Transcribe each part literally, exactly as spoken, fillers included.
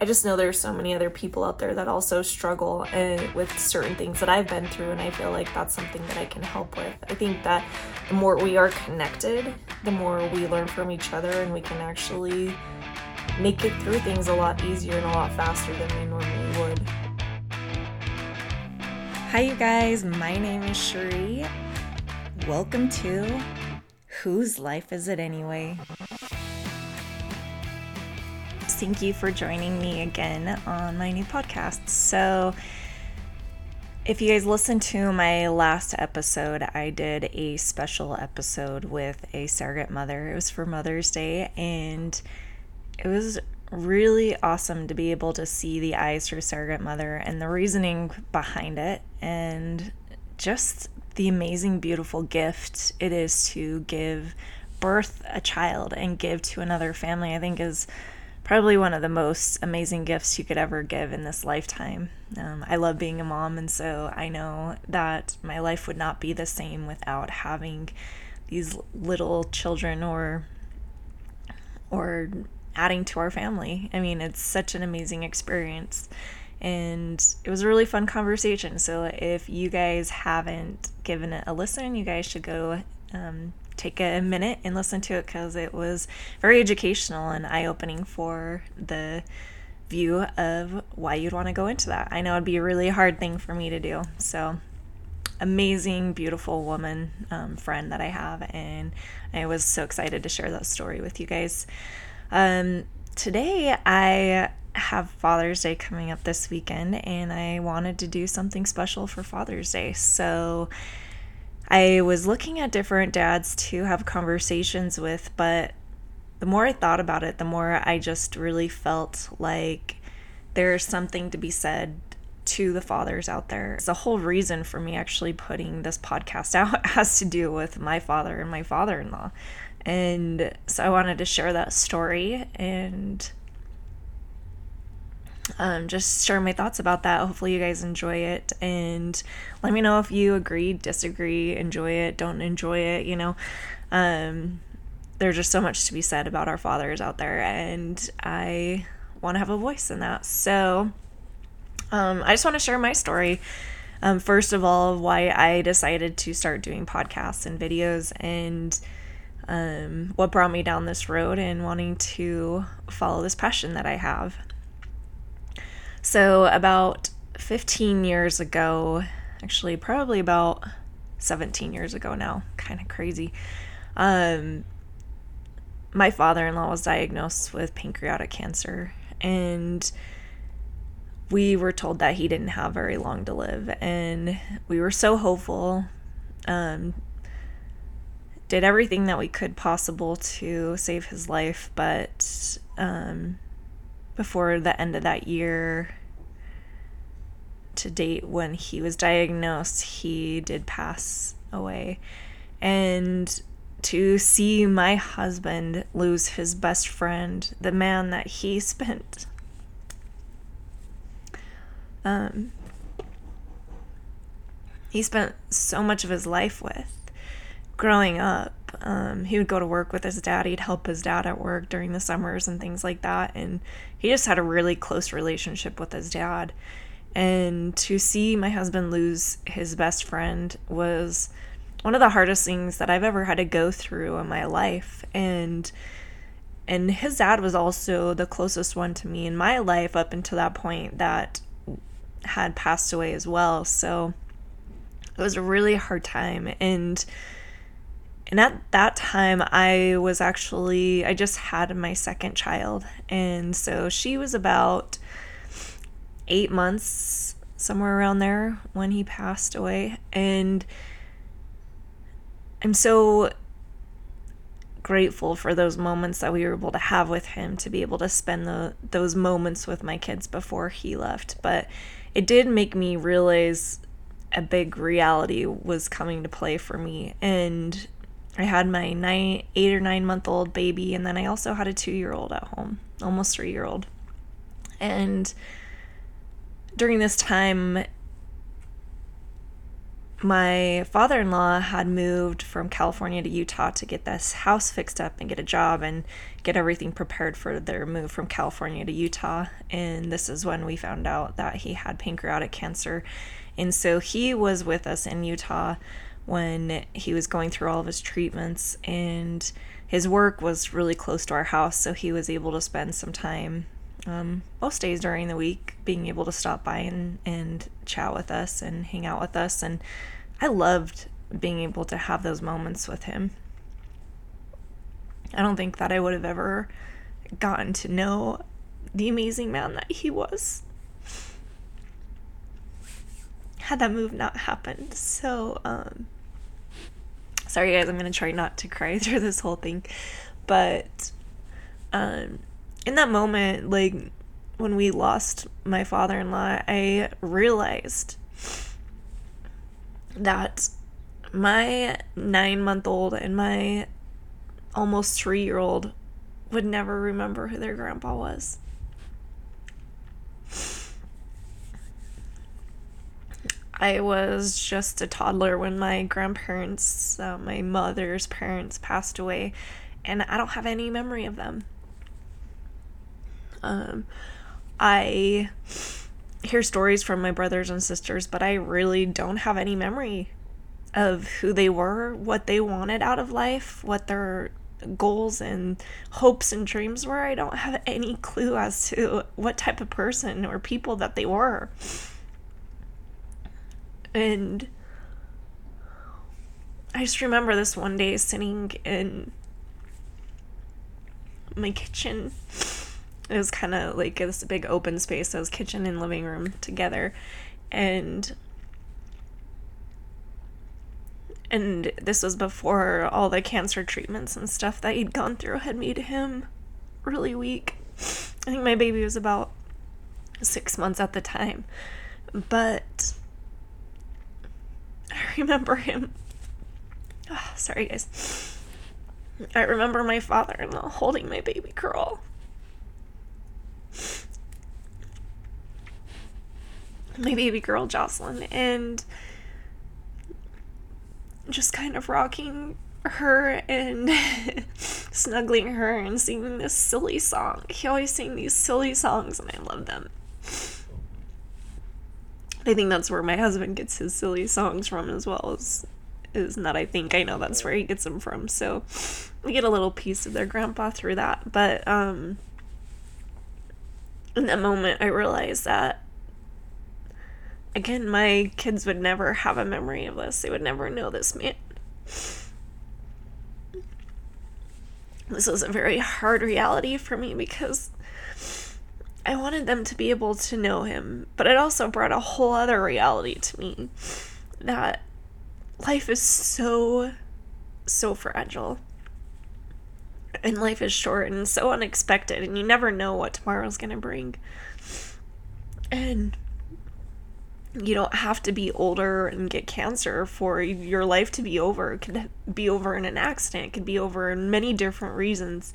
I just know there's so many other people out there that also struggle and with certain things that I've been through, and I feel like that's something that I can help with. I think that the more we are connected, the more we learn from each other, and we can actually make it through things a lot easier and a lot faster than we normally would. Hi you guys, my name is Sheree. Welcome to Whose Life Is It Anyway? Thank you for joining me again on my new podcast. So if you guys listened to my last episode, I did a special episode with a surrogate mother. It was for Mother's Day, and it was really awesome to be able to see the eyes through surrogate mother and the reasoning behind it, and just the amazing, beautiful gift it is to give birth a child and give to another family. I think is probably one of the most amazing gifts you could ever give in this lifetime. Um, I love being a mom, and so I know that my life would not be the same without having these little children or or adding to our family. I mean, it's such an amazing experience, and it was a really fun conversation. So if you guys haven't given it a listen, you guys should go um, take a minute and listen to it, because it was very educational and eye-opening for the view of why you'd want to go into that. I know it'd be a really hard thing for me to do. So amazing, beautiful woman um, friend that I have, and I was so excited to share that story with you guys. Um, today I have Father's Day coming up this weekend, and I wanted to do something special for Father's Day. So I was looking at different dads to have conversations with, but the more I thought about it, the more I just really felt like there's something to be said to the fathers out there. The whole reason for me actually putting this podcast out has to do with my father and my father-in-law. And so I wanted to share that story and um, just share my thoughts about that. Hopefully you guys enjoy it, and let me know if you agree, disagree, enjoy it, don't enjoy it, you know. Um, there's just so much to be said about our fathers out there, and I want to have a voice in that. So um, I just want to share my story. Um, first of all, why I decided to start doing podcasts and videos, and Um, what brought me down this road and wanting to follow this passion that I have. So about fifteen years ago, actually probably about seventeen years ago now, kind of crazy, um, my father-in-law was diagnosed with pancreatic cancer, and we were told that he didn't have very long to live, and we were so hopeful, um, did everything that we could possible to save his life, but um, before the end of that year, to date when he was diagnosed, he did pass away. And to see my husband lose his best friend, the man that he spent um, he spent so much of his life with, growing up, um, he would go to work with his dad. He'd help his dad at work during the summers and things like that. And he just had a really close relationship with his dad. And to see my husband lose his best friend was one of the hardest things that I've ever had to go through in my life. And and his dad was also the closest one to me in my life up until that point that had passed away as well. So it was a really hard time. And And at that time, I was actually, I just had my second child. And so she was about eight months, somewhere around there, when he passed away. And I'm so grateful for those moments that we were able to have with him, to be able to spend the, those moments with my kids before he left. But it did make me realize a big reality was coming to play for me. And I had my nine, eight or nine month old baby, and then I also had a two-year-old at home, almost three-year-old. And during this time, my father-in-law had moved from California to Utah to get this house fixed up and get a job and get everything prepared for their move from California to Utah. And this is when we found out that he had pancreatic cancer. And so he was with us in Utah when he was going through all of his treatments, and his work was really close to our house, so he was able to spend some time um, most days during the week being able to stop by and, and chat with us and hang out with us. And I loved being able to have those moments with him. I don't think that I would have ever gotten to know the amazing man that he was had that move not happened. So, um, sorry guys, I'm going to try not to cry through this whole thing. But, um, in that moment, like, when we lost my father-in-law, I realized that my nine-month-old and my almost three-year-old would never remember who their grandpa was. I was just a toddler when my grandparents, uh, my mother's parents, passed away, and I don't have any memory of them. Um, I hear stories from my brothers and sisters, but I really don't have any memory of who they were, what they wanted out of life, what their goals and hopes and dreams were. I don't have any clue as to what type of person or people that they were. And I just remember this one day sitting in my kitchen. It was kind of like this big open space. So it was kitchen and living room together. And and this was before all the cancer treatments and stuff that he'd gone through had made him really weak. I think my baby was about six months at the time. But I remember him. Oh, sorry, guys. I remember my father-in-law holding my baby girl. My baby girl, Jocelyn, and just kind of rocking her and snuggling her and singing this silly song. He always sang these silly songs, and I love them. I think that's where my husband gets his silly songs from as well. As is not I think I know that's where he gets them from. So we get a little piece of their grandpa through that. But um, in that moment, I realized that, again, my kids would never have a memory of this. They would never know this man. This was a very hard reality for me because I wanted them to be able to know him, but it also brought a whole other reality to me that life is so, so fragile, and life is short and so unexpected, and you never know what tomorrow's going to bring, and you don't have to be older and get cancer for your life to be over. It could be over in an accident. It could be over in many different reasons.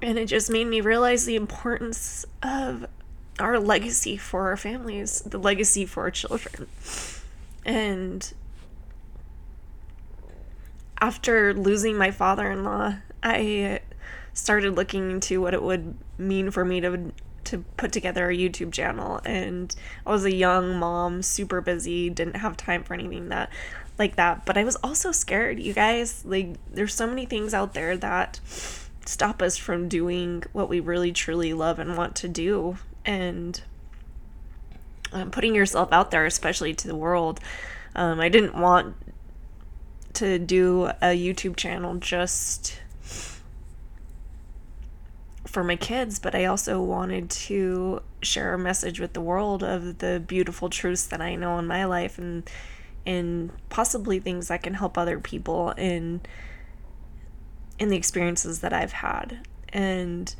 And it just made me realize the importance of our legacy for our families, the legacy for our children. And after losing my father-in-law, I started looking into what it would mean for me to to put together a YouTube channel. And I was a young mom, super busy, didn't have time for anything that like that. But I was also scared, you guys. Like, there's so many things out there that stop us from doing what we really truly love and want to do, and um, putting yourself out there, especially to the world. Um, I didn't want to do a YouTube channel just for my kids, but I also wanted to share a message with the world of the beautiful truths that I know in my life, and and possibly things that can help other people in in the experiences that I've had. And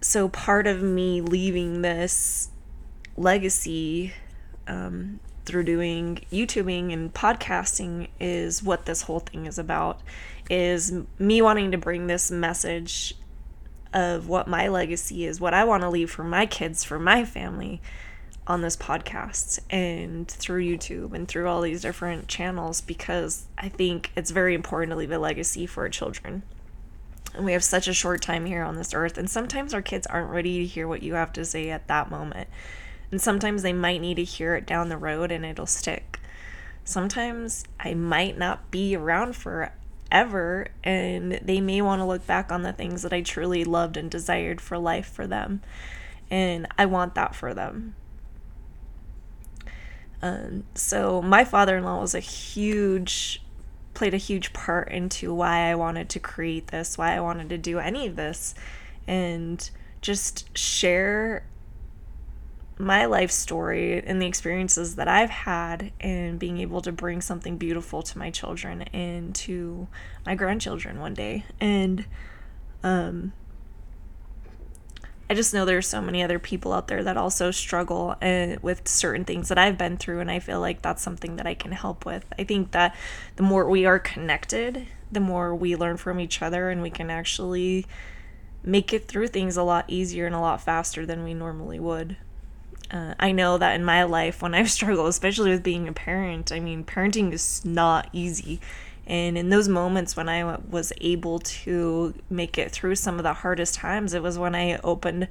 so part of me leaving this legacy um, through doing YouTubing and podcasting is what this whole thing is about, is me wanting to bring this message of what my legacy is, what I want to leave for my kids, for my family, on this podcast and through YouTube and through all these different channels, because I think it's very important to leave a legacy for our children. And we have such a short time here on this earth, and sometimes our kids aren't ready to hear what you have to say at that moment. And sometimes they might need to hear it down the road and it'll stick. Sometimes I might not be around forever, and they may want to look back on the things that I truly loved and desired for life for them. And I want that for them. Um, so my father-in-law was a huge, played a huge part into why I wanted to create this, why I wanted to do any of this, and just share my life story and the experiences that I've had, and being able to bring something beautiful to my children and to my grandchildren one day. And um, I just know there's so many other people out there that also struggle and, with certain things that I've been through, and I feel like that's something that I can help with. I think that the more we are connected, the more we learn from each other, and we can actually make it through things a lot easier and a lot faster than we normally would. Uh, I know that in my life, when I've struggled, especially with being a parent, I mean, parenting is not easy. And in those moments when I was able to make it through some of the hardest times, it was when I opened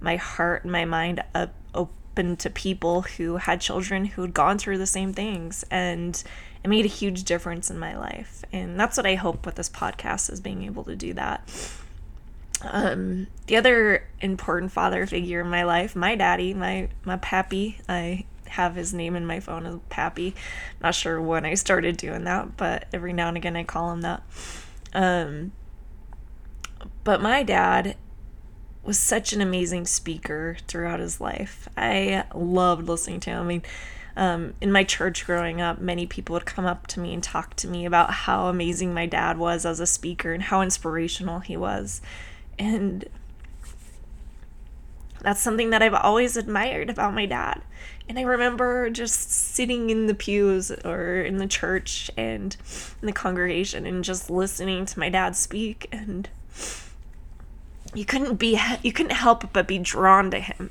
my heart and my mind up, open to people who had children who had gone through the same things. And it made a huge difference in my life. And that's what I hope with this podcast, is being able to do that. Um, the other important father figure in my life, my daddy, my, my pappy, I have his name in my phone as Pappy. Not sure when I started doing that, but every now and again I call him that. Um, but my dad was such an amazing speaker throughout his life. I loved listening to him. I mean, um, in my church growing up, many people would come up to me and talk to me about how amazing my dad was as a speaker and how inspirational he was. And that's something that I've always admired about my dad. And I remember just sitting in the pews or in the church and in the congregation and just listening to my dad speak, and you couldn't be you couldn't help but be drawn to him.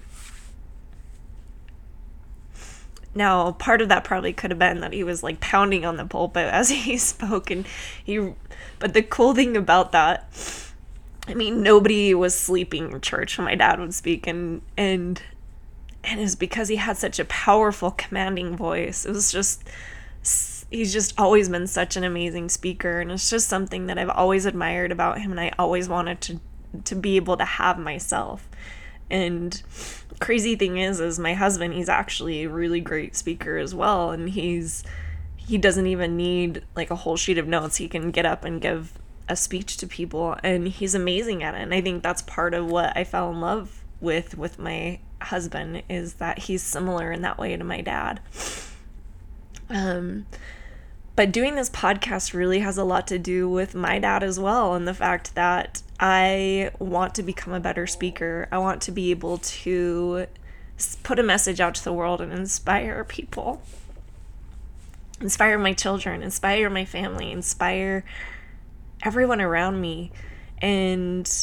Now, part of that probably could have been that he was like pounding on the pulpit as he spoke, and he but the cool thing about that, I mean, nobody was sleeping in church when my dad would speak, and and and it was because he had such a powerful, commanding voice. It was just, he's just always been such an amazing speaker, and it's just something that I've always admired about him, and I always wanted to to be able to have myself. And crazy thing is, is my husband, he's actually a really great speaker as well, and he's he doesn't even need like a whole sheet of notes. He can get up and give a speech to people, and he's amazing at it. And I think that's part of what I fell in love with with my husband, is that he's similar in that way to my dad. Um, but doing this podcast really has a lot to do with my dad as well, and the fact that I want to become a better speaker. I want to be able to put a message out to the world and inspire people, inspire my children, inspire my family, inspire everyone around me. And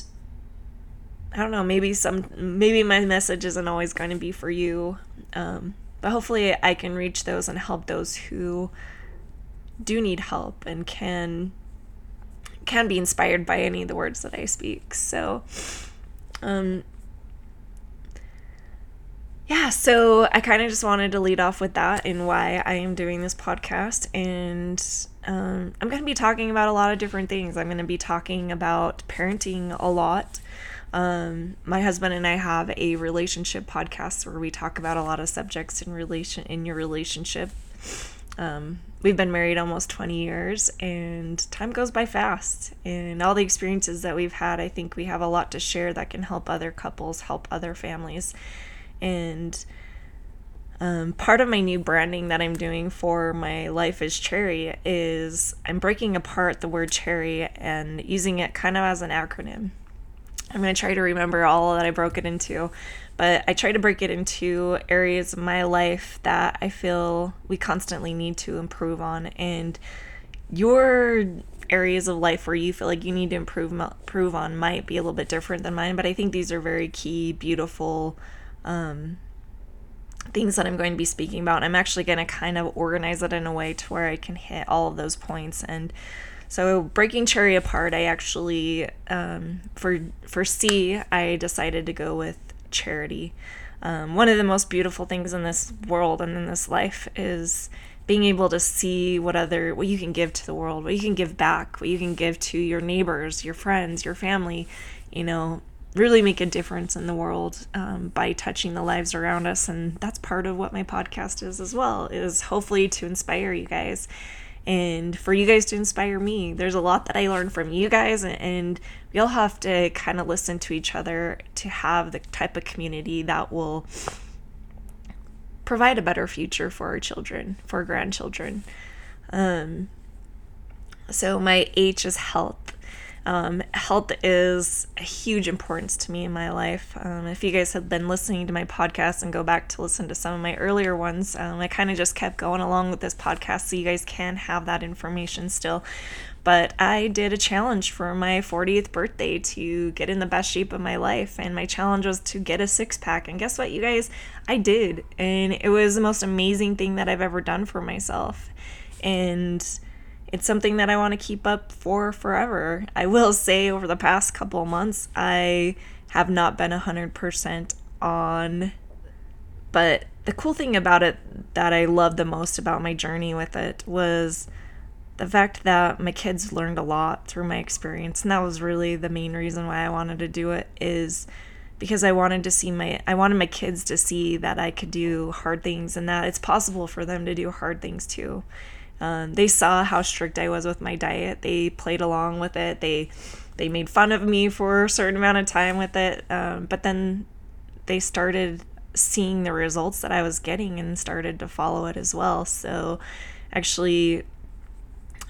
I don't know, maybe some maybe my message isn't always going to be for you, um, but hopefully I can reach those and help those who do need help and can can be inspired by any of the words that I speak. So um yeah, so I kind of just wanted to lead off with that and why I am doing this podcast. And um, I'm going to be talking about a lot of different things. I'm going to be talking about parenting a lot. Um, my husband and I have a relationship podcast where we talk about a lot of subjects in relation in your relationship. Um, we've been married almost twenty years, and time goes by fast. And all the experiences that we've had, I think we have a lot to share that can help other couples, help other families. And um, part of my new branding that I'm doing for my Life is Sheree is I'm breaking apart the word Sheree and using it kind of as an acronym. I'm going to try to remember all that I broke it into, but I try to break it into areas of my life that I feel we constantly need to improve on. And your areas of life where you feel like you need to improve, improve on might be a little bit different than mine, but I think these are very key, beautiful Um, things that I'm going to be speaking about. I'm actually going to kind of organize it in a way to where I can hit all of those points. And so breaking Sheree apart, I actually, um, for, for C, I decided to go with charity. Um, one of the most beautiful things in this world and in this life is being able to see what other, what you can give to the world, what you can give back, what you can give to your neighbors, your friends, your family, you know, really make a difference in the world um, by touching the lives around us. And that's part of what my podcast is as well, is hopefully to inspire you guys and for you guys to inspire me. There's a lot that I learned from you guys, and we all have to kind of listen to each other to have the type of community that will provide a better future for our children, for our grandchildren. Um, so my H is health. Um, health is a huge importance to me in my life. Um, if you guys have been listening to my podcast and go back to listen to some of my earlier ones, um, I kind of just kept going along with this podcast so you guys can have that information still. But I did a challenge for my fortieth birthday to get in the best shape of my life, and my challenge was to get a six-pack. And guess what, you guys? I did, and it was the most amazing thing that I've ever done for myself. And it's something that I want to keep up for forever. I will say over the past couple of months, I have not been one hundred percent on. But the cool thing about it that I love the most about my journey with it was the fact that my kids learned a lot through my experience. And that was really the main reason why I wanted to do it, is because I wanted to see my, I wanted my kids to see that I could do hard things and that it's possible for them to do hard things too. Um, they saw how strict I was with my diet. They played along with it. They they made fun of me for a certain amount of time with it. Um, but then they started seeing the results that I was getting and started to follow it as well. So actually,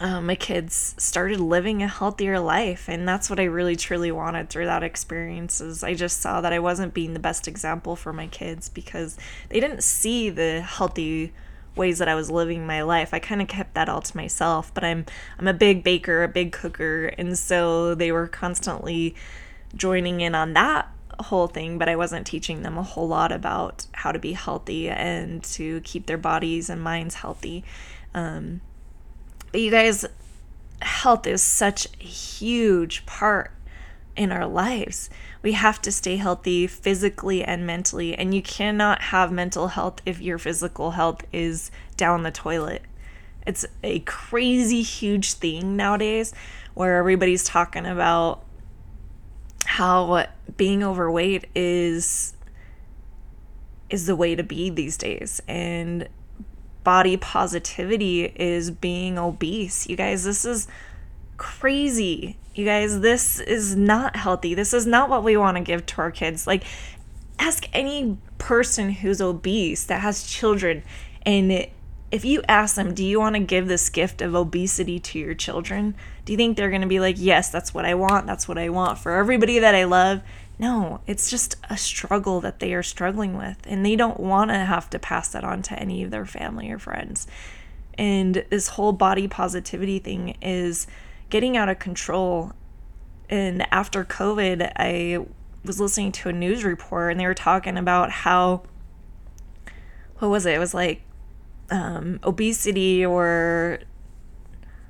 uh, my kids started living a healthier life. And that's what I really, truly wanted through that experience, is I just saw that I wasn't being the best example for my kids because they didn't see the healthy ways that I was living my life. I kind of kept that all to myself, but I'm I'm a big baker, a big cooker, and so they were constantly joining in on that whole thing, but I wasn't teaching them a whole lot about how to be healthy and to keep their bodies and minds healthy. Um, but you guys, health is such a huge part in our lives. We have to stay healthy physically and mentally, and you cannot have mental health if your physical health is down the toilet. It's a crazy huge thing nowadays where everybody's talking about how being overweight is is the way to be these days, and body positivity is being obese. You guys, this is crazy. You guys, this is not healthy. This is not what we want to give to our kids. Like, ask any person who's obese that has children, and it, if you ask them, do you want to give this gift of obesity to your children? Do you think they're going to be like, yes, that's what I want. That's what I want for everybody that I love? No, it's just a struggle that they are struggling with, and they don't want to have to pass that on to any of their family or friends. And this whole body positivity thing is getting out of control. And after COVID, I was listening to a news report, and they were talking about how, what was it? It was like um, obesity or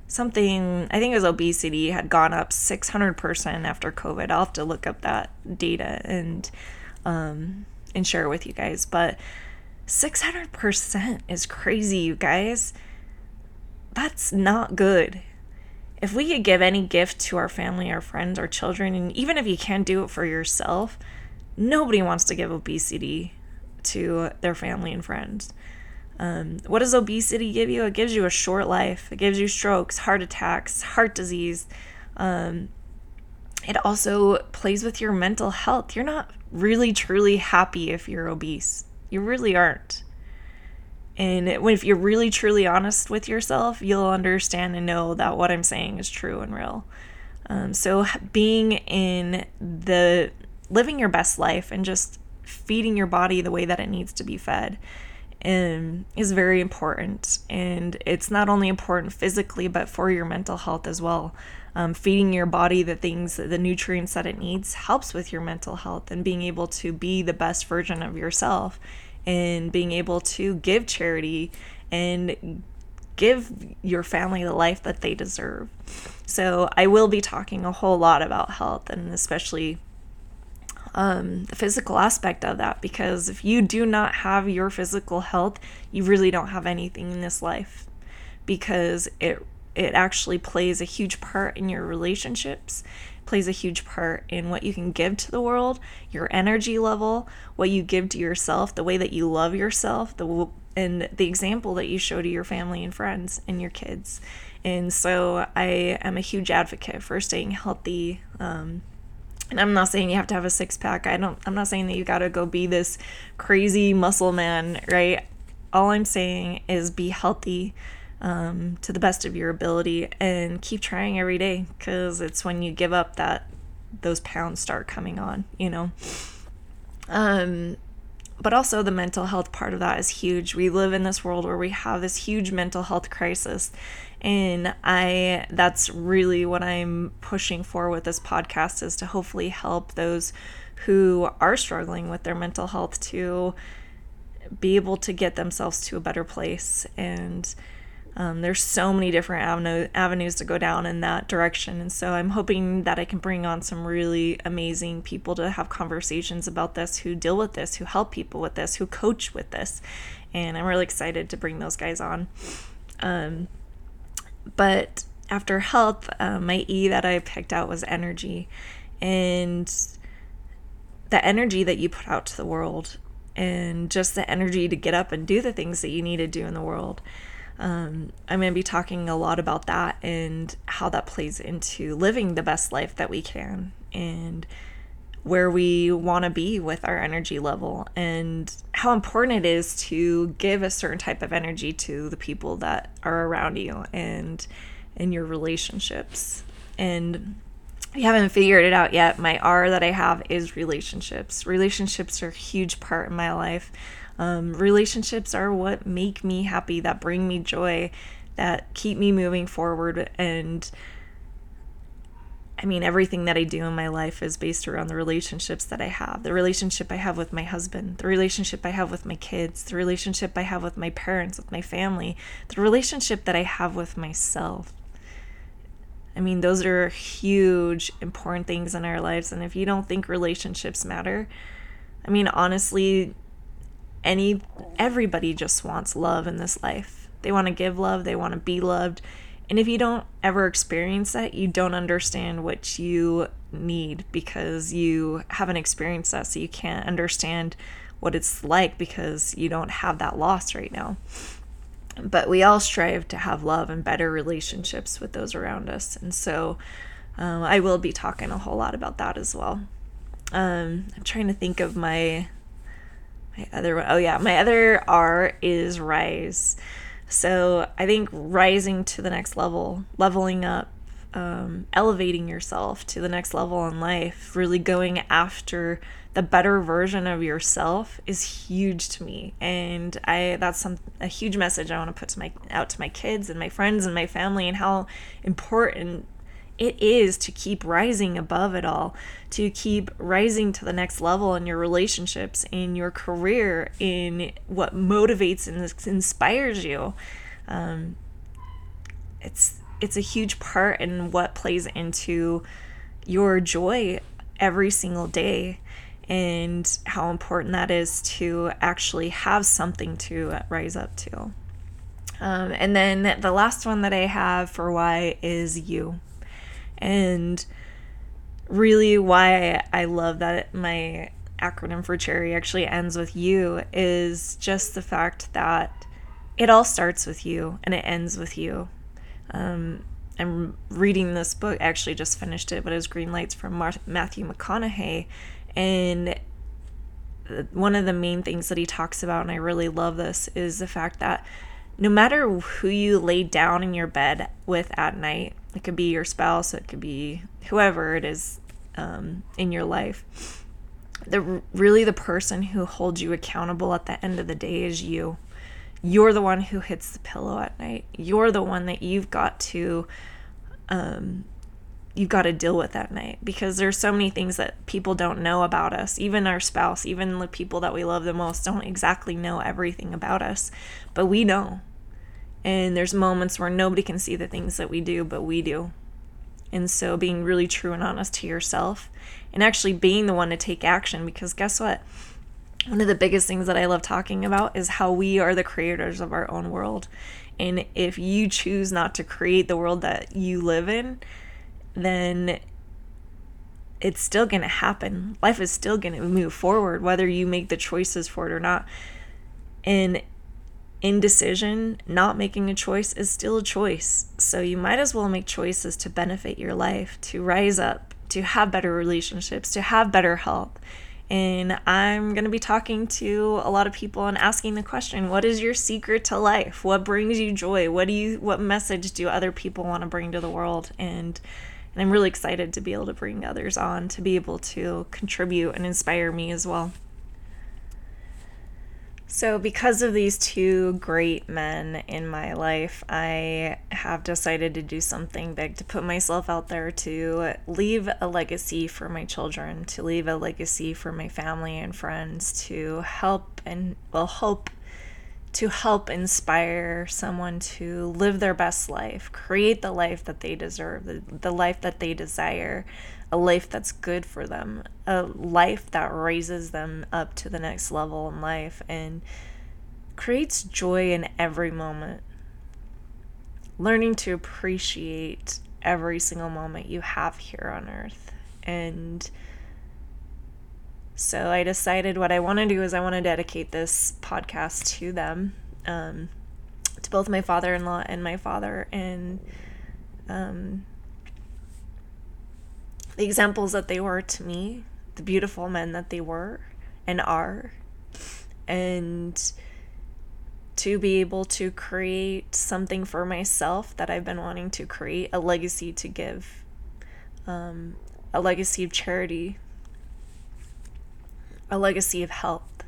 something. I think it was obesity had gone up six hundred percent after COVID. I'll have to look up that data and um, and share it with you guys. But six hundred percent is crazy, you guys. That's not good. If we could give any gift to our family, our friends, our children, and even if you can't do it for yourself, nobody wants to give obesity to their family and friends. Um, what does obesity give you? It gives you a short life. It gives you strokes, heart attacks, heart disease. Um, it also plays with your mental health. You're not really, truly happy if you're obese. You really aren't. And if you're really, truly honest with yourself, you'll understand and know that what I'm saying is true and real. Um, so being in the, living your best life and just feeding your body the way that it needs to be fed um, is very important. And it's not only important physically, but for your mental health as well. Um, feeding your body the things, the nutrients that it needs helps with your mental health and being able to be the best version of yourself. and being able to give charity and give your family the life that they deserve. So I will be talking a whole lot about health, and especially um, the physical aspect of that, because if you do not have your physical health, you really don't have anything in this life, because it it actually plays a huge part in your relationships, plays a huge part in what you can give to the world, your energy level, what you give to yourself, the way that you love yourself, the and the example that you show to your family and friends and your kids. And so I am a huge advocate for staying healthy. Um, and I'm not saying you have to have a six-pack. I don't, I'm not saying that you got to go be this crazy muscle man, right? All I'm saying is be healthy um, to the best of your ability and keep trying every day, because it's when you give up that those pounds start coming on, you know? Um, but also the mental health part of that is huge. We live in this world where we have this huge mental health crisis. And I, that's really what I'm pushing for with this podcast, is to hopefully help those who are struggling with their mental health to be able to get themselves to a better place. And um, there's so many different avenue, avenues to go down in that direction. And so I'm hoping that I can bring on some really amazing people to have conversations about this, who deal with this, who help people with this, who coach with this. And I'm really excited to bring those guys on. Um, But after health, uh, my E that I picked out was energy, and the energy that you put out to the world, and just the energy to get up and do the things that you need to do in the world. Um, I'm going to be talking a lot about that and how that plays into living the best life that we can, and where we want to be with our energy level, and how important it is to give a certain type of energy to the people that are around you and in your relationships. And if you haven't figured it out yet, my R that I have is relationships. Relationships are a huge part in my life. Um, relationships are what make me happy, that bring me joy, that keep me moving forward. And I mean, everything that I do in my life is based around the relationships that I have, the relationship I have with my husband, the relationship I have with my kids, the relationship I have with my parents, with my family, the relationship that I have with myself. I mean, those are huge, important things in our lives. And if you don't think relationships matter, I mean, honestly, any everybody just wants love in this life. They want to give love. They want to be loved. And if you don't ever experience that, you don't understand what you need, because you haven't experienced that, so you can't understand what it's like, because you don't have that loss right now. But we all strive to have love and better relationships with those around us. And so um, I will be talking a whole lot about that as well. Um, I'm trying to think of my, my other one. Oh yeah, my other R is rise. So I think rising to the next level, leveling up, um, elevating yourself to the next level in life, really going after the better version of yourself is huge to me. And I that's some, a huge message I want to put to my, out to my kids and my friends and my family, and how important it is to keep rising above it all, to keep rising to the next level in your relationships, in your career, in what motivates and inspires you. Um, it's it's a huge part in what plays into your joy every single day, and how important that is to actually have something to rise up to. Um, and then the last one that I have for why is you. And really why I love that my acronym for Sheree actually ends with you is just the fact that it all starts with you and it ends with you. Um, I'm reading this book, I actually just finished it, but it was Green Lights from Mar- Matthew McConaughey. And one of the main things that he talks about, and I really love this, is the fact that no matter who you lay down in your bed with at night, it could be your spouse, it could be whoever it is um, in your life, the really the person who holds you accountable at the end of the day is you. You're the one who hits the pillow at night. You're the one that you've got to um, you've got to deal with that night, because there's so many things that people don't know about us. Even our spouse, even the people that we love the most don't exactly know everything about us, but we know. And there's moments where nobody can see the things that we do, but we do. And so being really true and honest to yourself and actually being the one to take action, because guess what? One of the biggest things that I love talking about is how we are the creators of our own world. And if you choose not to create the world that you live in, then it's still going to happen. Life is still going to move forward, whether you make the choices for it or not. And indecision, not making a choice, is still a choice. So you might as well make choices to benefit your life, to rise up, to have better relationships, to have better health. And I'm going to be talking to a lot of people and asking the question, what is your secret to life? What brings you joy? What do you, what message do other people want to bring to the world? And, and I'm really excited to be able to bring others on, to be able to contribute and inspire me as well. So because of these two great men in my life, I have decided to do something big, to put myself out there, to leave a legacy for my children, to leave a legacy for my family and friends, to help and, well, hope, to help inspire someone to live their best life, create the life that they deserve, the, the life that they desire, a life that's good for them, a life that raises them up to the next level in life and creates joy in every moment. Learning to appreciate every single moment you have here on earth. And so I decided what I want to do is I want to dedicate this podcast to them, um, to both my father-in-law and my father, and um the examples that they were to me, the beautiful men that they were and are, and to be able to create something for myself that I've been wanting to create, a legacy to give, um, a legacy of charity, a legacy of health,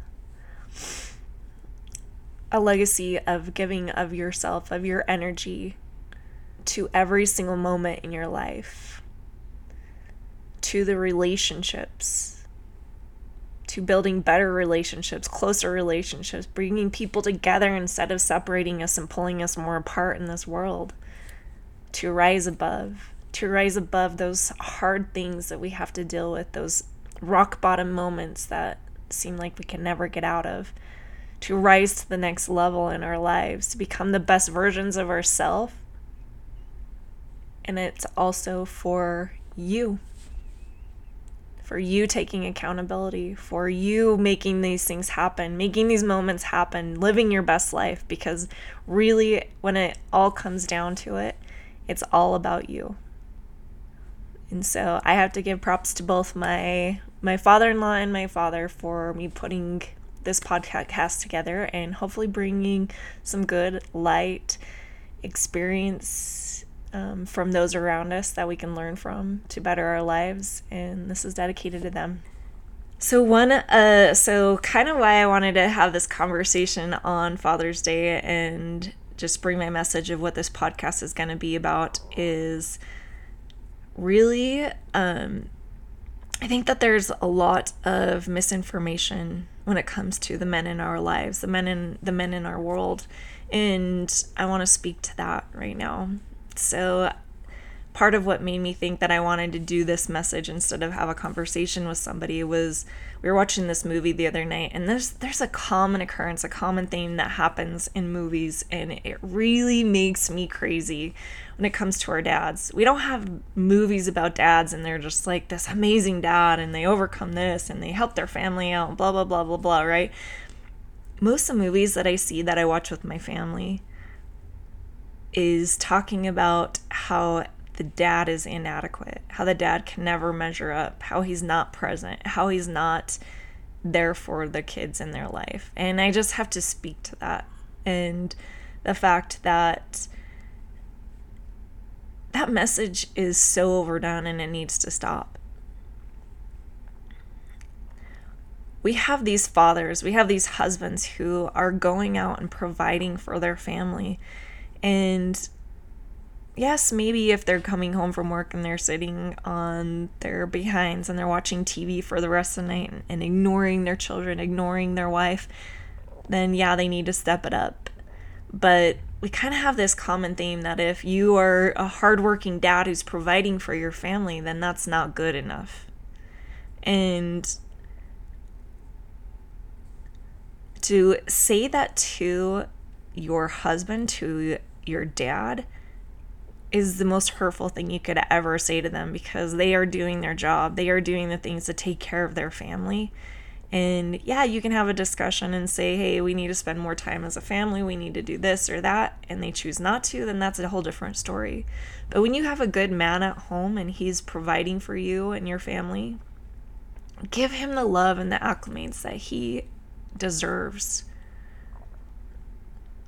a legacy of giving of yourself, of your energy to every single moment in your life, to the relationships, to building better relationships, closer relationships, bringing people together instead of separating us and pulling us more apart in this world, to rise above, to rise above those hard things that we have to deal with, those rock bottom moments that seem like we can never get out of, to rise to the next level in our lives, to become the best versions of ourselves. And it's also for you. For you taking accountability, for you making these things happen, making these moments happen, living your best life, because really when it all comes down to it, it's all about you. And so I have to give props to both my my father-in-law and my father for me putting this podcast together and hopefully bringing some good light experience Um, from those around us that we can learn from to better our lives, and this is dedicated to them. So one, uh, so kind of why I wanted to have this conversation on Father's Day and just bring my message of what this podcast is going to be about is really, um, I think that there's a lot of misinformation when it comes to the men in our lives, the men in the men in our world, and I want to speak to that right now. So part of what made me think that I wanted to do this message instead of have a conversation with somebody was we were watching this movie the other night, and there's there's a common occurrence, a common theme that happens in movies, and it really makes me crazy when it comes to our dads. We don't have movies about dads and they're just like this amazing dad and they overcome this and they help their family out, blah, blah, blah, blah, blah, right? Most of the movies that I see that I watch with my family is talking about how the dad is inadequate, how the dad can never measure up, how he's not present, how he's not there for the kids in their life. And I just have to speak to that. And the fact that that message is so overdone and it needs to stop. We have these fathers, we have these husbands who are going out and providing for their family. And yes, maybe if they're coming home from work and they're sitting on their behinds and they're watching T V for the rest of the night and ignoring their children, ignoring their wife, then yeah, they need to step it up. But we kind of have this common theme that if you are a hardworking dad who's providing for your family, then that's not good enough. And to say that to your husband, to your dad, is the most hurtful thing you could ever say to them, because they are doing their job. They are doing the things to take care of their family. And yeah, you can have a discussion and say, hey, we need to spend more time as a family. We need to do this or that. And they choose not to, then that's a whole different story. But when you have a good man at home and he's providing for you and your family, give him the love and the acclimates that he deserves.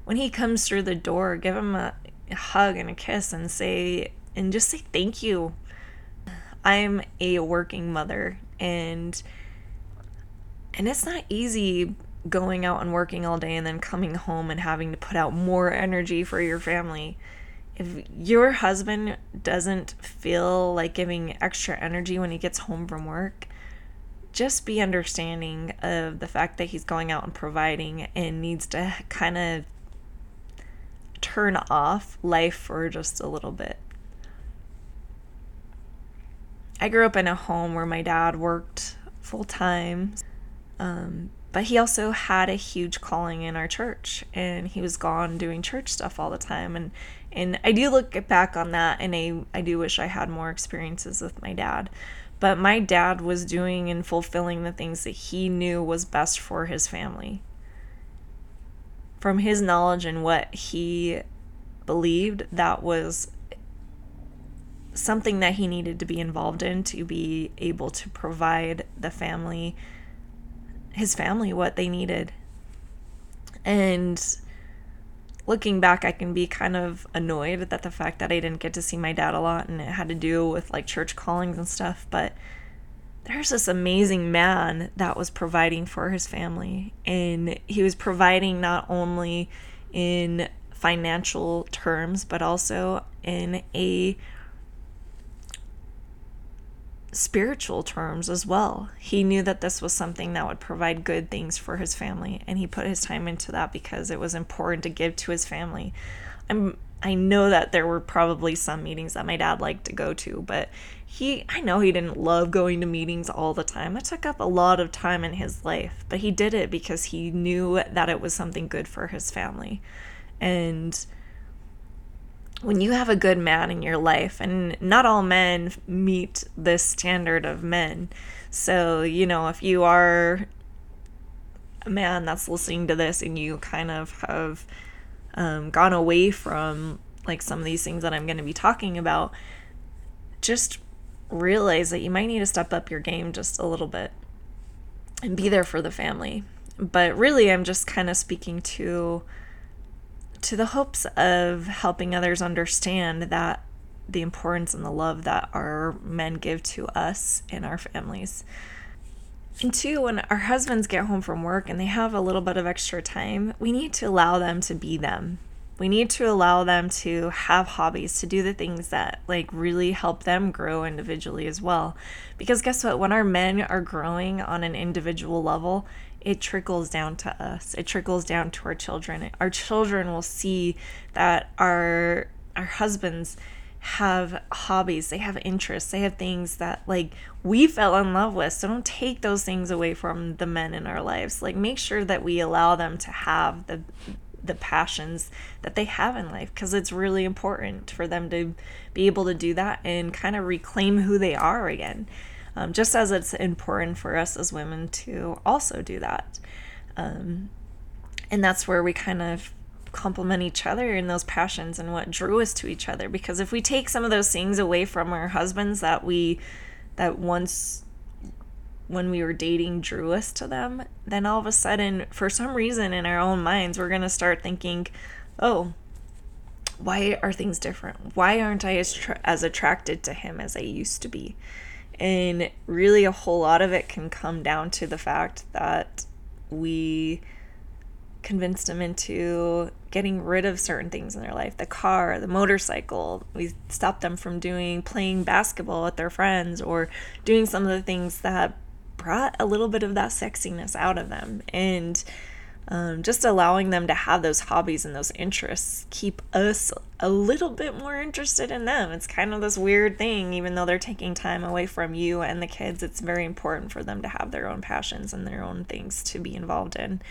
When he comes through the door, give him a A hug and a kiss and say and just say thank you. I'm a working mother, and and it's not easy going out and working all day and then coming home and having to put out more energy for your family. If your husband doesn't feel like giving extra energy when he gets home from work, just be understanding of the fact that he's going out and providing and needs to kind of turn off life for just a little bit. I grew up in a home where my dad worked full-time, um, but he also had a huge calling in our church, and he was gone doing church stuff all the time, and and I do look back on that, and I, I do wish I had more experiences with my dad. But my dad was doing and fulfilling the things that he knew was best for his family, from his knowledge and what he believed that was something that he needed to be involved in to be able to provide the family, his family, what they needed. And looking back, I can be kind of annoyed that the fact that I didn't get to see my dad a lot, and it had to do with like church callings and stuff, but there's this amazing man that was providing for his family, and he was providing not only in financial terms, but also in a spiritual terms as well. He knew that this was something that would provide good things for his family, and he put his time into that because it was important to give to his family. I'm I know that there were probably some meetings that my dad liked to go to, but he, I know he didn't love going to meetings all the time. That took up a lot of time in his life, but he did it because he knew that it was something good for his family. And when you have a good man in your life, and not all men meet this standard of men, so, you know, if you are a man that's listening to this and you kind of have Um, gone away from like some of these things that I'm going to be talking about, just realize that you might need to step up your game just a little bit and be there for the family. But really, I'm just kind of speaking to to the hopes of helping others understand that the importance and the love that our men give to us and our families. And two, when our husbands get home from work and they have a little bit of extra time, we need to allow them to be them. We need to allow them to have hobbies, to do the things that like really help them grow individually as well. Because guess what? When our men are growing on an individual level, it trickles down to us. It trickles down to our children. Our children will see that our our husbands have hobbies, they have interests, they have things that like we fell in love with. So don't take those things away from the men in our lives. Like, make sure that we allow them to have the the passions that they have in life, because it's really important for them to be able to do that and kind of reclaim who they are again, um, just as it's important for us as women to also do that. Um, and that's where we kind of complement each other in those passions and what drew us to each other. Because if we take some of those things away from our husbands that we that once when we were dating drew us to them, then all of a sudden, for some reason in our own minds, we're going to start thinking, oh, why are things different? Why aren't I as, tra- as attracted to him as I used to be? And really, a whole lot of it can come down to the fact that we convinced them into getting rid of certain things in their life, the car, the motorcycle. We stopped them from doing, playing basketball with their friends or doing some of the things that brought a little bit of that sexiness out of them. And um, just allowing them to have those hobbies and those interests keep us a little bit more interested in them. It's kind of this weird thing, even though they're taking time away from you and the kids, it's very important for them to have their own passions and their own things to be involved in.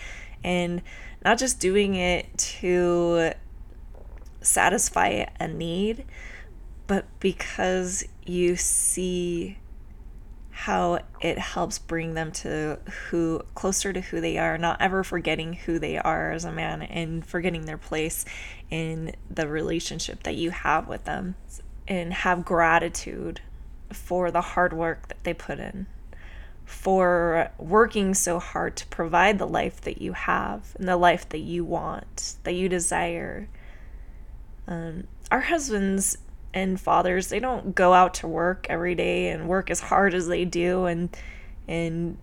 And not just doing it to satisfy a need, but because you see how it helps bring them to who closer to who they are, not ever forgetting who they are as a man and forgetting their place in the relationship that you have with them, and have gratitude for the hard work that they put in, for working so hard to provide the life that you have and the life that you want, that you desire. Um, our husbands and fathers, they don't go out to work every day and work as hard as they do and and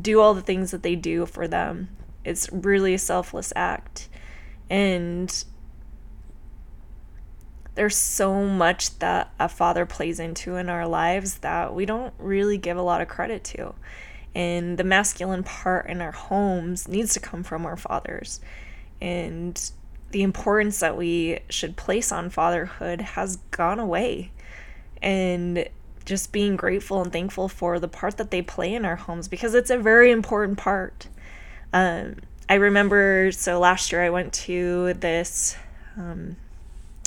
do all the things that they do for them. It's really a selfless act. And there's so much that a father plays into in our lives that we don't really give a lot of credit to. And the masculine part in our homes needs to come from our fathers. And the importance that we should place on fatherhood has gone away. And just being grateful and thankful for the part that they play in our homes, because it's a very important part. Um, I remember, so last year I went to this... Um,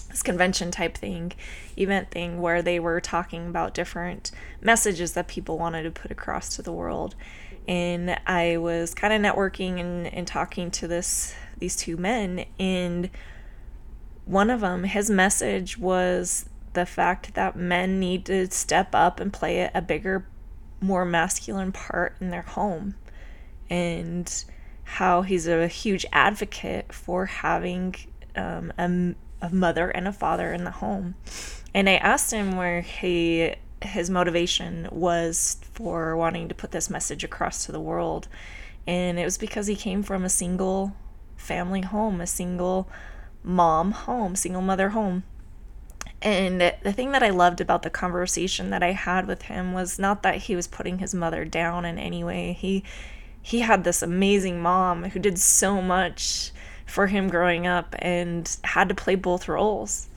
this convention type thing, event thing, where they were talking about different messages that people wanted to put across to the world. And I was kind of networking and, and talking to this these two men, and one of them, his message was the fact that men need to step up and play a bigger, more masculine part in their home, and how he's a huge advocate for having um, a a mother and a father in the home. And I asked him where he his motivation was for wanting to put this message across to the world, and it was because he came from a single family home, a single mom home, single mother home. And the thing that I loved about the conversation that I had with him was not that he was putting his mother down in any way. He he had this amazing mom who did so much for him growing up and had to play both roles.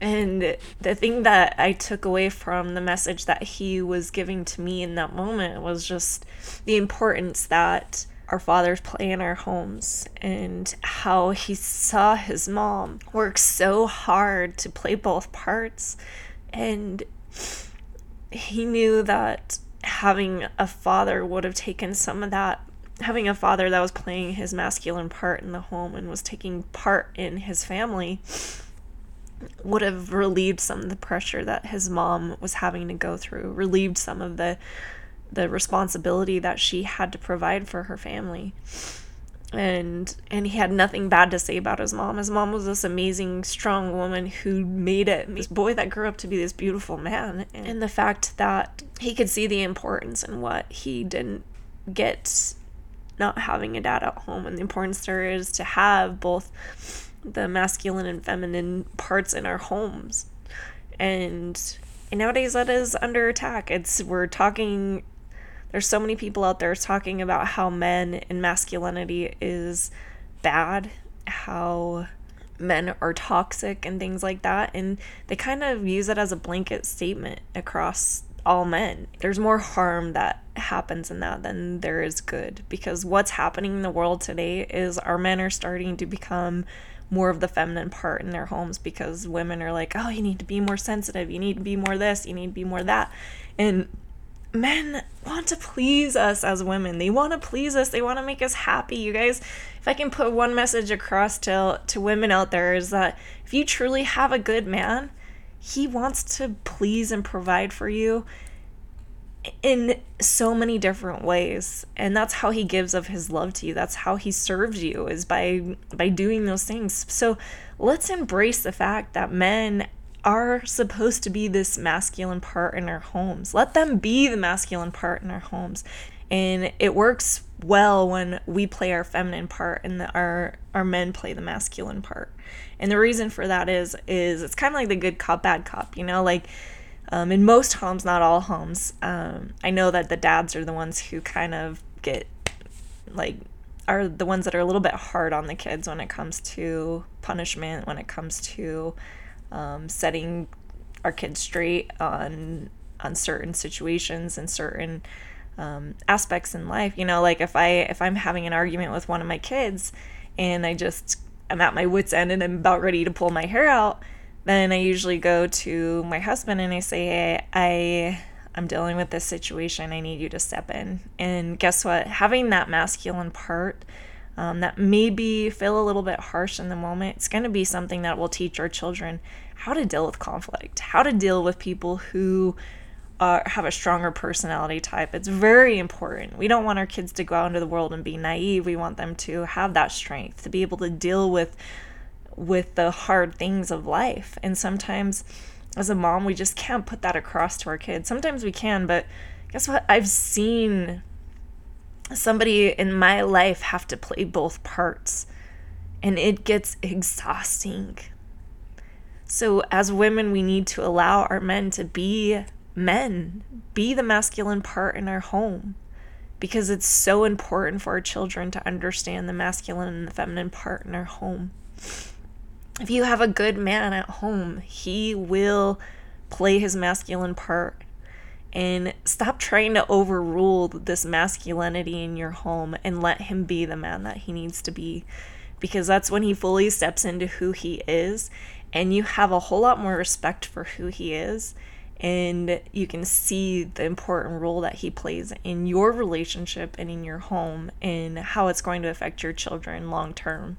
And the thing that I took away from the message that he was giving to me in that moment was just the importance that our fathers play in our homes, and how he saw his mom work so hard to play both parts. And he knew that having a father would have taken some of that, having a father that was playing his masculine part in the home and was taking part in his family, would have relieved some of the pressure that his mom was having to go through, relieved some of the the responsibility that she had to provide for her family. And and he had nothing bad to say about his mom. His mom was this amazing, strong woman who made it, this boy that grew up to be this beautiful man. And the fact that he could see the importance in what he didn't get, not having a dad at home, and the importance there is to have both the masculine and feminine parts in our homes. And, and nowadays that is under attack. It's, we're talking, there's so many people out there talking about how men and masculinity is bad, how men are toxic and things like that. And they kind of use it as a blanket statement across all men. There's more harm that happens in that than there is good, because what's happening in the world today is our men are starting to become more of the feminine part in their homes, because women are like, oh, you need to be more sensitive, you need to be more this, you need to be more that. And men want to please us as women. They want to please us. They want to make us happy. You guys, if I can put one message across to to women out there, is that if you truly have a good man, he wants to please and provide for you in so many different ways. And that's how he gives of his love to you. That's how he serves you, is by by doing those things. So let's embrace the fact that men are supposed to be this masculine part in our homes. Let them be the masculine part in our homes. And it works well when we play our feminine part and the, our our men play the masculine part. And the reason for that is is it's kind of like the good cop, bad cop, you know, like um, in most homes, not all homes. Um, I know that the dads are the ones who kind of get like are the ones that are a little bit hard on the kids when it comes to punishment, when it comes to um, setting our kids straight on on certain situations and certain um, aspects in life. You know, like if I if I'm having an argument with one of my kids and I just I'm at my wit's end and I'm about ready to pull my hair out, then I usually go to my husband and I say, hey, I I'm dealing with this situation. I need you to step in. And guess what? Having that masculine part um, that maybe feel a little bit harsh in the moment, it's going to be something that will teach our children how to deal with conflict, how to deal with people who uh, have a stronger personality type. It's very important. We don't want our kids to go out into the world and be naive. We want them to have that strength, to be able to deal with with the hard things of life. And sometimes as a mom, we just can't put that across to our kids. Sometimes we can, but guess what? I've seen somebody in my life have to play both parts, and it gets exhausting. So as women, we need to allow our men to be men, be the masculine part in our home, because it's so important for our children to understand the masculine and the feminine part in our home. If you have a good man at home, he will play his masculine part. And stop trying to overrule this masculinity in your home and let him be the man that he needs to be. Because that's when he fully steps into who he is. And you have a whole lot more respect for who he is. And you can see the important role that he plays in your relationship and in your home and how it's going to affect your children long term.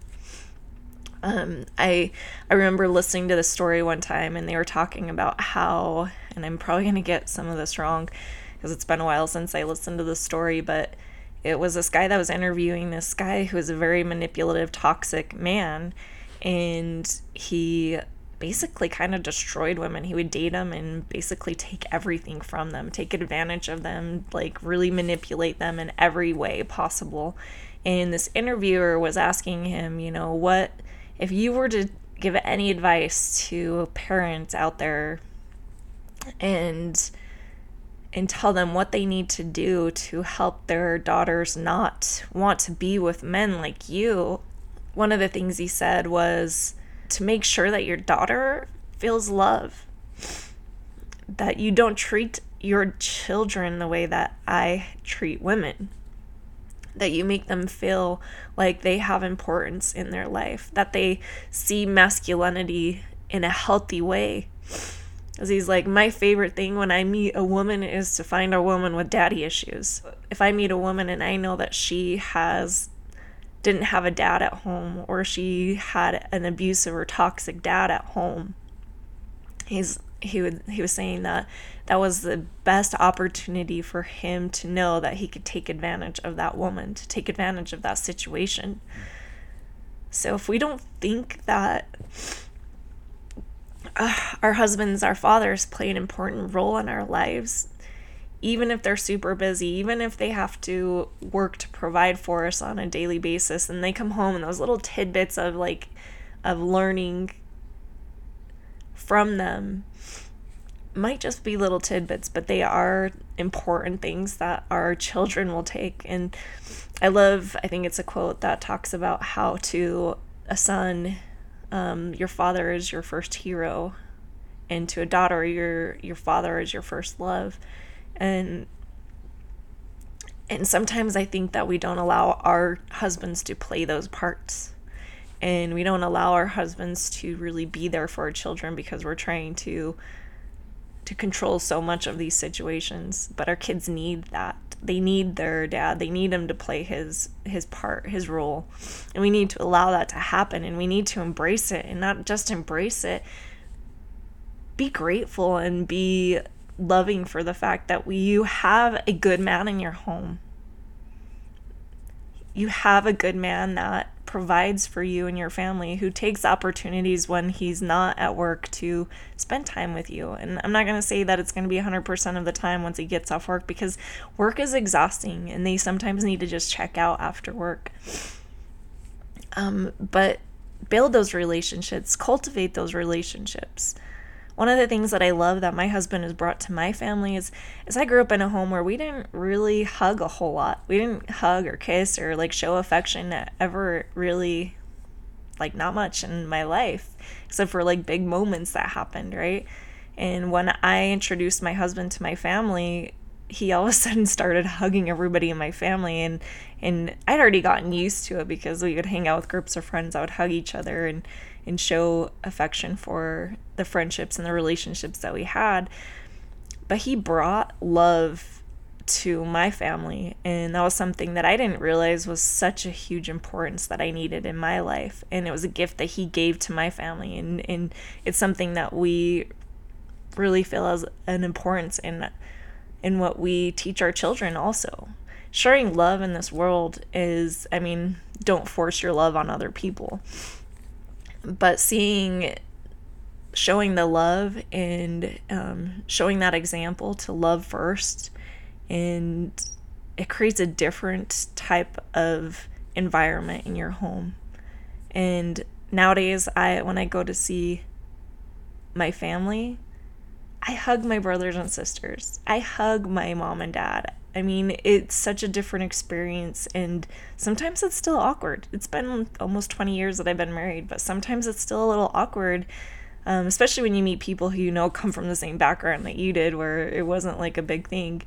Um, I I remember listening to this story one time, and they were talking about how, and I'm probably going to get some of this wrong because it's been a while since I listened to the story, but it was this guy that was interviewing this guy who was a very manipulative, toxic man, and he basically kind of destroyed women. He would date them and basically take everything from them, take advantage of them, like really manipulate them in every way possible. And this interviewer was asking him, you know, what... if you were to give any advice to a parent out there and and tell them what they need to do to help their daughters not want to be with men like you, one of the things he said was to make sure that your daughter feels love, that you don't treat your children the way that I treat women, that you make them feel like they have importance in their life, that they see masculinity in a healthy way. Because he's like, my favorite thing when I meet a woman is to find a woman with daddy issues. If I meet a woman and I know that she has didn't have a dad at home, or she had an abusive or toxic dad at home, he's he would he was saying that that was the best opportunity for him to know that he could take advantage of that woman, to take advantage of that situation. So if we don't think that uh, our husbands, our fathers play an important role in our lives, even if they're super busy, even if they have to work to provide for us on a daily basis, and they come home and those little tidbits of like of learning from them might just be little tidbits, but they are important things that our children will take. And I love, I think it's a quote that talks about how to a son, um, your father is your first hero, and to a daughter, your your father is your first love. And and sometimes I think that we don't allow our husbands to play those parts. And we don't allow our husbands to really be there for our children because we're trying to to control so much of these situations. But our kids need that. They need their dad. They need him to play his his part, his role. And we need to allow that to happen. And we need to embrace it. And not just embrace it, be grateful and be loving for the fact that we, you have a good man in your home. You have a good man that provides for you and your family, who takes opportunities when he's not at work to spend time with you. And I'm not going to say that it's going to be one hundred percent of the time once he gets off work, because work is exhausting and they sometimes need to just check out after work. Um, but build those relationships, cultivate those relationships. One of the things that I love that my husband has brought to my family is, is I grew up in a home where we didn't really hug a whole lot. We didn't hug or kiss or like show affection ever, really, like not much in my life, except for like big moments that happened, right? And when I introduced my husband to my family, he all of a sudden started hugging everybody in my family, and and I'd already gotten used to it because we would hang out with groups of friends that would hug each other and and show affection for the friendships and the relationships that we had. But he brought love to my family, and that was something that I didn't realize was such a huge importance that I needed in my life, and it was a gift that he gave to my family, and, and it's something that we really feel as an importance in in what we teach our children also. Sharing love in this world is, I mean, don't force your love on other people. But seeing, showing the love and um, showing that example to love first, and it creates a different type of environment in your home. And nowadays, I when I go to see my family, I hug my brothers and sisters. I hug my mom and dad. I mean, it's such a different experience, and sometimes it's still awkward. It's been almost twenty years that I've been married, but sometimes it's still a little awkward, um, especially when you meet people who you know come from the same background that you did, where it wasn't like a big thing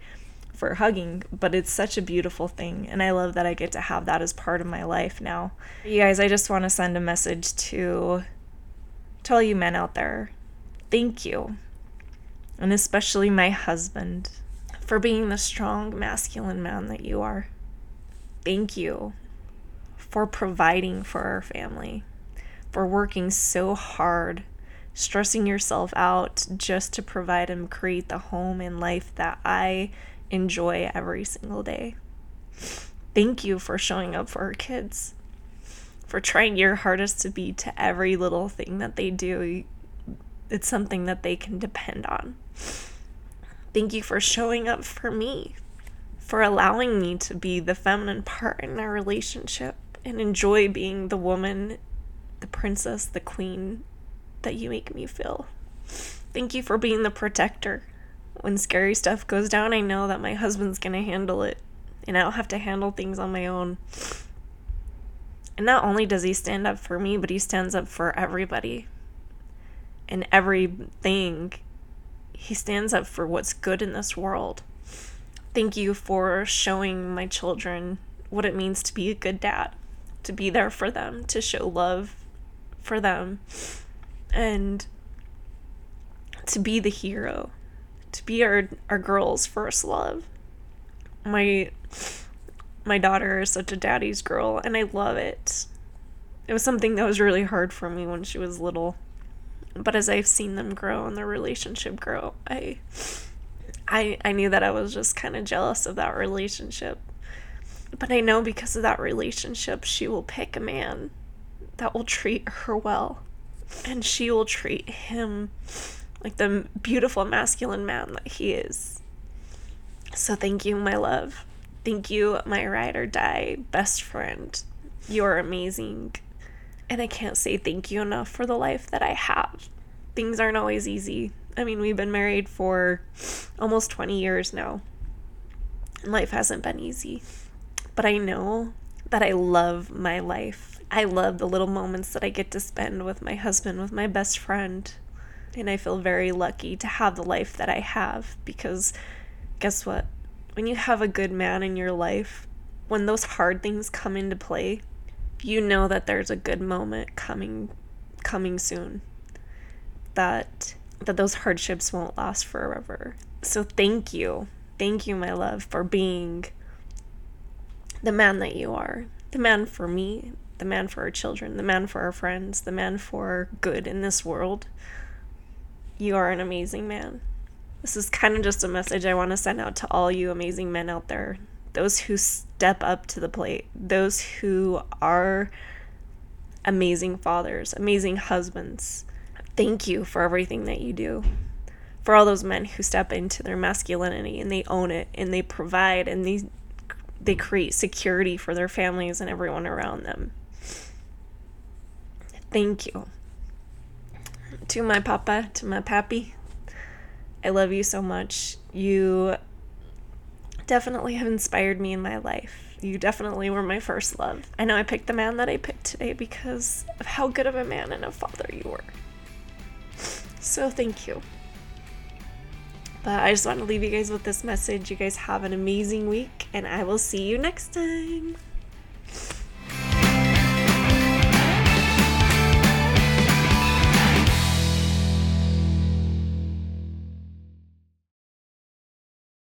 for hugging, but it's such a beautiful thing, and I love that I get to have that as part of my life now. You guys, I just want to send a message to, to all you men out there. Thank you, and especially my husband, for being the strong, masculine man that you are. Thank you for providing for our family, for working so hard, stressing yourself out just to provide and create the home and life that I enjoy every single day. Thank you for showing up for our kids, for trying your hardest to be to every little thing that they do. It's something that they can depend on. Thank you for showing up for me, for allowing me to be the feminine part in our relationship and enjoy being the woman, the princess, the queen that you make me feel. Thank you for being the protector. When scary stuff goes down, I know that my husband's going to handle it, and I don't have to handle things on my own. And not only does he stand up for me, but he stands up for everybody and everything. He stands up for what's good in this world. Thank you for showing my children what it means to be a good dad, to be there for them, to show love for them, and to be the hero, to be our, our girl's first love. My, my daughter is such a daddy's girl, and I love it. It was something that was really hard for me when she was little. But as I've seen them grow and their relationship grow, I I, I knew that I was just kind of jealous of that relationship. But I know because of that relationship, she will pick a man that will treat her well. And she will treat him like the beautiful masculine man that he is. So thank you, my love. Thank you, my ride or die best friend. You are amazing. And I can't say thank you enough for the life that I have. Things aren't always easy. I mean, we've been married for almost twenty years now, and life hasn't been easy. But I know that I love my life. I love the little moments that I get to spend with my husband, with my best friend. And I feel very lucky to have the life that I have, because guess what? When you have a good man in your life, when those hard things come into play, you know that there's a good moment coming coming soon, that that those hardships won't last forever. So thank you. Thank you, my love, for being the man that you are, the man for me, the man for our children, the man for our friends, the man for good in this world. You are an amazing man. This is kind of just a message I want to send out to all you amazing men out there. Those who step up to the plate, those who are amazing fathers, amazing husbands. Thank you for everything that you do. For all those men who step into their masculinity and they own it and they provide and they they create security for their families and everyone around them. Thank you. To my papa, to my pappy, I love you so much. You definitely have inspired me in my life. You definitely were my first love. I know I picked the man that I picked today because of how good of a man and a father you were. So thank you. But I just want to leave you guys with this message. You guys have an amazing week, and I will see you next time.